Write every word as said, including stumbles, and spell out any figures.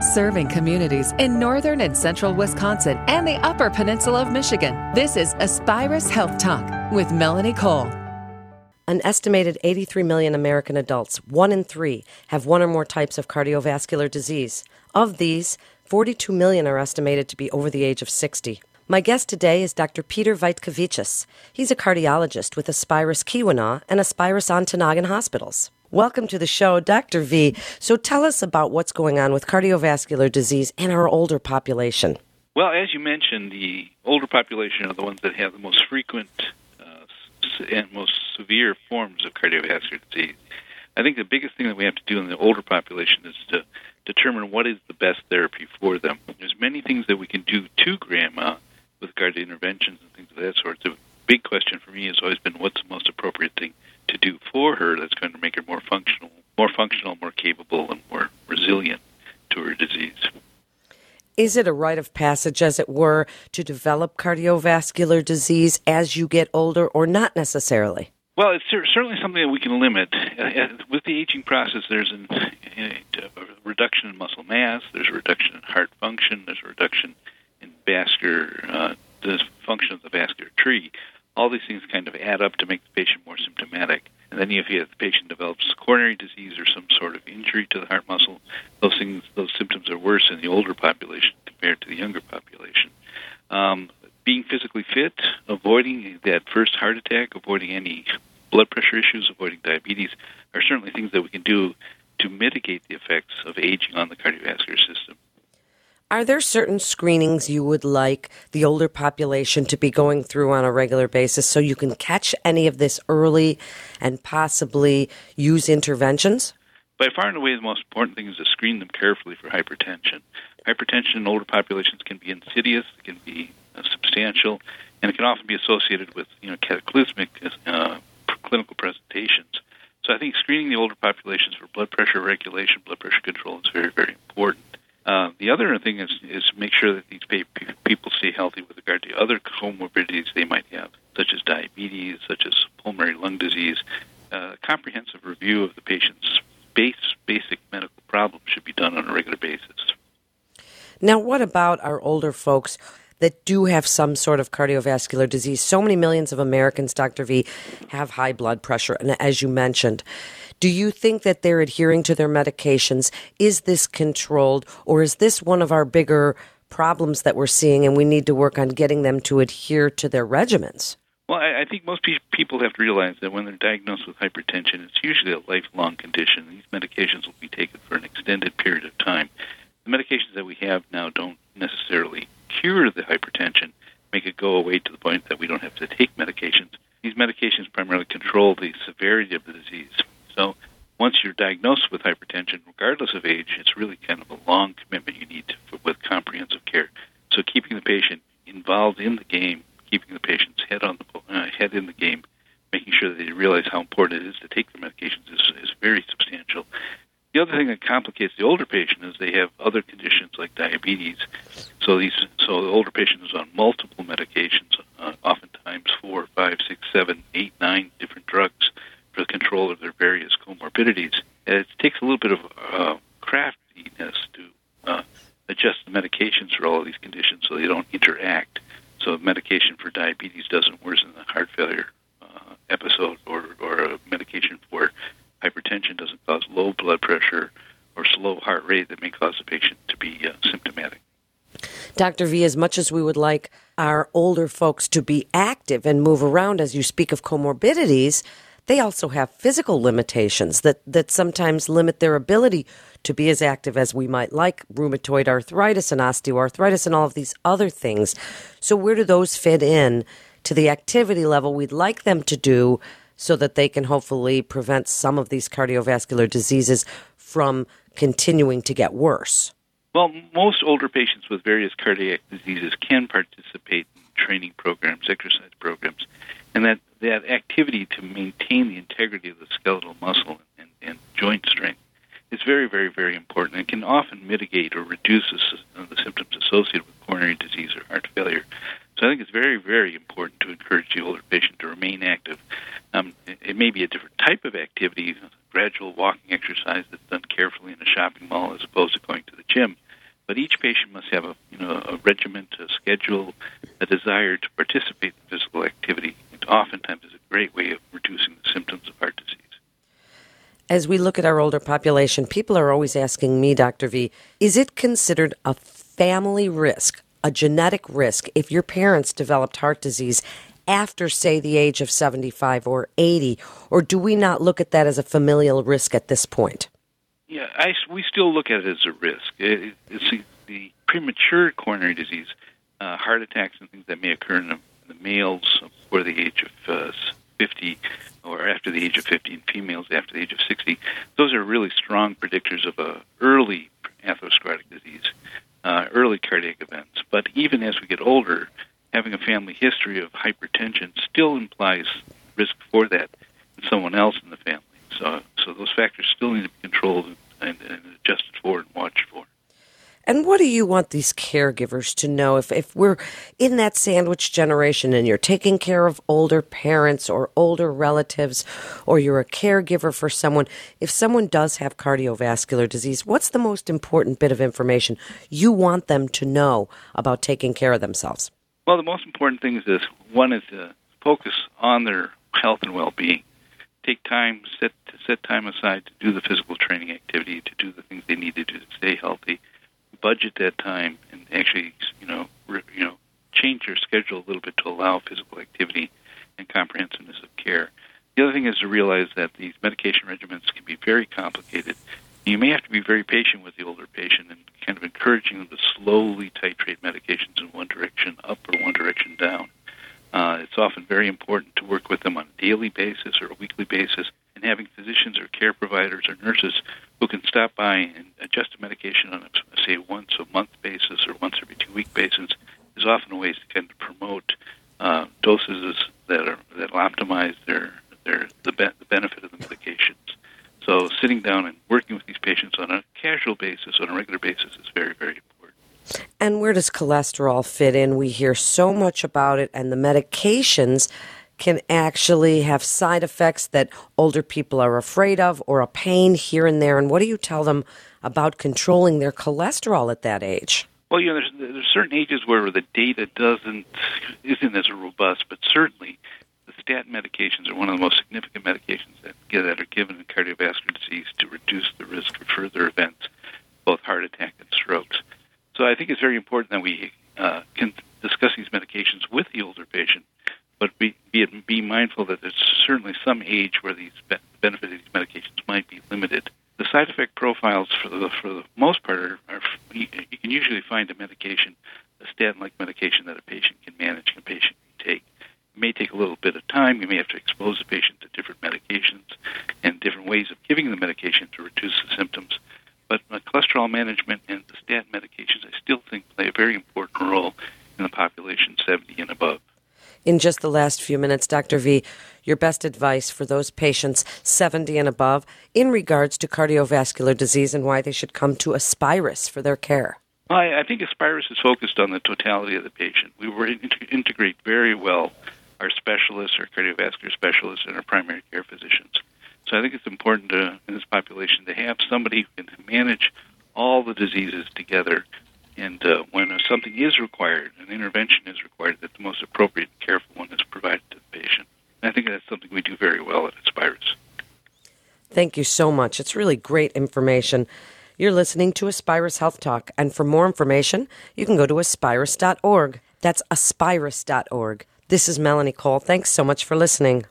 Serving communities in northern and central Wisconsin and the Upper Peninsula of Michigan, this is Aspirus Health Talk with Melanie Cole. An estimated eighty-three million American adults, one in three, have one or more types of cardiovascular disease. Of these, forty-two million are estimated to be over the age of sixty. My guest today is Doctor Peter Veitkavichis. He's a cardiologist with Aspirus Keweenaw and Aspirus Ontonagon hospitals. Welcome to the show, Doctor V. So tell us about what's going on with cardiovascular disease and our older population. Well, as you mentioned, the older population are the ones that have the most frequent uh, and most severe forms of cardiovascular disease. I think the biggest thing that we have to do in the older population is to determine what is the best therapy for them. There's many things that we can do to grandma with regard to interventions and things of that sort. The big question for me has always been what's the most appropriate thing to do for her that's going to make her more functional, more functional, more capable, and more resilient to her disease. Is it a rite of passage, as it were, to develop cardiovascular disease as you get older, or not necessarily? Well, it's certainly something that we can limit. With the aging process, there's an, a reduction in muscle mass, there's a reduction in heart function, there's a reduction in vascular, uh, the function of the vascular tree. All these things kind of add up to make the patient more symptomatic. And then if you have the patient develops coronary disease or some sort of injury to the heart muscle, those things, those symptoms are worse in the older population compared to the younger population. Um, being physically fit, avoiding that first heart attack, avoiding any blood pressure issues, avoiding diabetes, are certainly things that we can do to mitigate the effects of aging on the cardiovascular system. Are there certain screenings you would like the older population to be going through on a regular basis so you can catch any of this early and possibly use interventions? By far and away, the most important thing is to screen them carefully for hypertension. Hypertension in older populations can be insidious, it can be uh, substantial, and it can often be associated with you know cataclysmic uh, clinical presentations. So I think screening the older populations for blood pressure regulation, blood pressure control is very, very important. Uh, the other thing is, is make sure that these people stay healthy with regard to other comorbidities they might have, such as diabetes, such as pulmonary lung disease. Uh, comprehensive review of the patient's base, basic medical problems should be done on a regular basis. Now, what about our older folks that do have some sort of cardiovascular disease? So many millions of Americans, Doctor V, have high blood pressure, and as you mentioned, do you think that they're adhering to their medications? Is this controlled, or is this one of our bigger problems that we're seeing and we need to work on getting them to adhere to their regimens? Well, I think most people have to realize that when they're diagnosed with hypertension, it's usually a lifelong condition. These medications will be taken for an extended period of time. The medications that we have now don't necessarily cure the hypertension, make it go away to the point that we don't have to take medications. These medications primarily control the severity of the disease. So once you're diagnosed with hypertension, regardless of age, it's really kind of a long commitment you need to, for, with comprehensive care. So keeping the patient involved in the game, keeping the patient's head on the uh, head in the game, making sure that they realize how important it is to take the medications is, is very substantial. The other thing that complicates the older patient is they have other conditions like diabetes. So these, so the older patient is on multiple medications, uh, oftentimes four, five, six, seven, eight, nine different drugs for the control of their various comorbidities. And it takes a little bit of uh, craftiness to uh, adjust the medications for all of these conditions so they don't interact. So medication for diabetes doesn't worsen the heart failure uh, episode, or, or a medication for hypertension doesn't cause low blood pressure or slow heart rate that may cause the patient to be uh, symptomatic. Doctor V, as much as we would like our older folks to be active and move around, as you speak of comorbidities, they also have physical limitations that, that sometimes limit their ability to be as active as we might like, rheumatoid arthritis and osteoarthritis and all of these other things. So where do those fit in to the activity level we'd like them to do so that they can hopefully prevent some of these cardiovascular diseases from continuing to get worse? Well, most older patients with various cardiac diseases can participate in training programs, exercise programs, and that that activity to maintain the integrity of the skeletal muscle and, and joint strength is very, very, very important and can often mitigate or reduce the, the symptoms associated with coronary disease or heart failure. So I think it's very, very important to encourage the older patient to remain active. Um, it, it may be a different type of activity, gradual walking exercise that's done carefully in a shopping mall as opposed to going to the gym, But each patient must have a, you know, a regimen, a schedule, a desire to participate in physical activity. It oftentimes is a great way of reducing the symptoms of heart disease. As we look at our older population, people are always asking me, Doctor V, is it considered a family risk, a genetic risk, if your parents developed heart disease after, say, the age of seventy-five or eighty? Or do we not look at that as a familial risk at this point? Yeah, I, we still look at it as a risk. It, it's the, the premature coronary disease, uh, heart attacks and things that may occur in the, the males before the age of uh, fifty or after the age of fifty, and females after the age of sixty. Those are really strong predictors of a early atherosclerotic disease, uh, early cardiac events. But even as we get older, having a family history of hypertension still implies risk for that in someone else in the family. So, so those factors still need to be controlled and, and adjusted for and watched for. And what do you want these caregivers to know if, if we're in that sandwich generation and you're taking care of older parents or older relatives, or you're a caregiver for someone? If someone does have cardiovascular disease, what's the most important bit of information you want them to know about taking care of themselves? Well, the most important thing is this. One is to focus on their health and well-being. Take time, set set time aside to do the physical training activity, to do the things they need to do to stay healthy. Budget that time, and actually, you know, re, you know, change your schedule a little bit to allow physical activity and comprehensiveness of care. The other thing is to realize that these medication regimens can be very complicated. You may have to be very patient with the older patient and kind of encouraging them to slowly titrate medications in one direction up or one direction down. Uh, it's often very important to work with them on a daily basis or a weekly basis, and having physicians or care providers or nurses who can stop by and adjust a medication on a, say, once a month basis or once every two week basis is often a way to kind of promote uh, doses that are that will optimize their their the, be- the benefit of the medications. So sitting down and working with these patients on a casual basis, on a regular basis, is very, very important. And where does cholesterol fit in? We hear so much about it, and the medications can actually have side effects that older people are afraid of, or a pain here and there. And what do you tell them about controlling their cholesterol at that age? Well, you know, there's, there's certain ages where the data doesn't isn't as robust, but certainly the statin medications are one of the most significant medications that, that are given in cardiovascular disease to reduce the risk for further events, both heart attack and strokes. So I think it's very important that we uh, can discuss these medications with the older patient, but be be, it, be mindful that there's certainly some age where these be- benefit of these medications might be limited. The side effect profiles, for the for the most part, are, are you, you can usually find a medication, a statin-like medication that a patient can manage, a patient can take. It may take a little bit of time. You may have to expose the patient to different medications and different ways of giving the medication to reduce the symptoms. But cholesterol management and the statin medications, I still think, play a very important role in the population seventy and above. In just the last few minutes, Doctor V, your best advice for those patients seventy and above in regards to cardiovascular disease and why they should come to Aspirus for their care? Well, I, I think Aspirus is focused on the totality of the patient. We were in, integrate very well our specialists, our cardiovascular specialists, and our primary care physicians. So I think it's important to, in this population, to have somebody who can manage all the diseases together. And uh, when something is required, an intervention is required, that the most appropriate and careful one is provided to the patient. And I think that's something we do very well at Aspirus. Thank you so much. It's really great information. You're listening to Aspirus Health Talk. And for more information, you can go to aspirus dot org. That's aspirus dot org. This is Melanie Cole. Thanks so much for listening.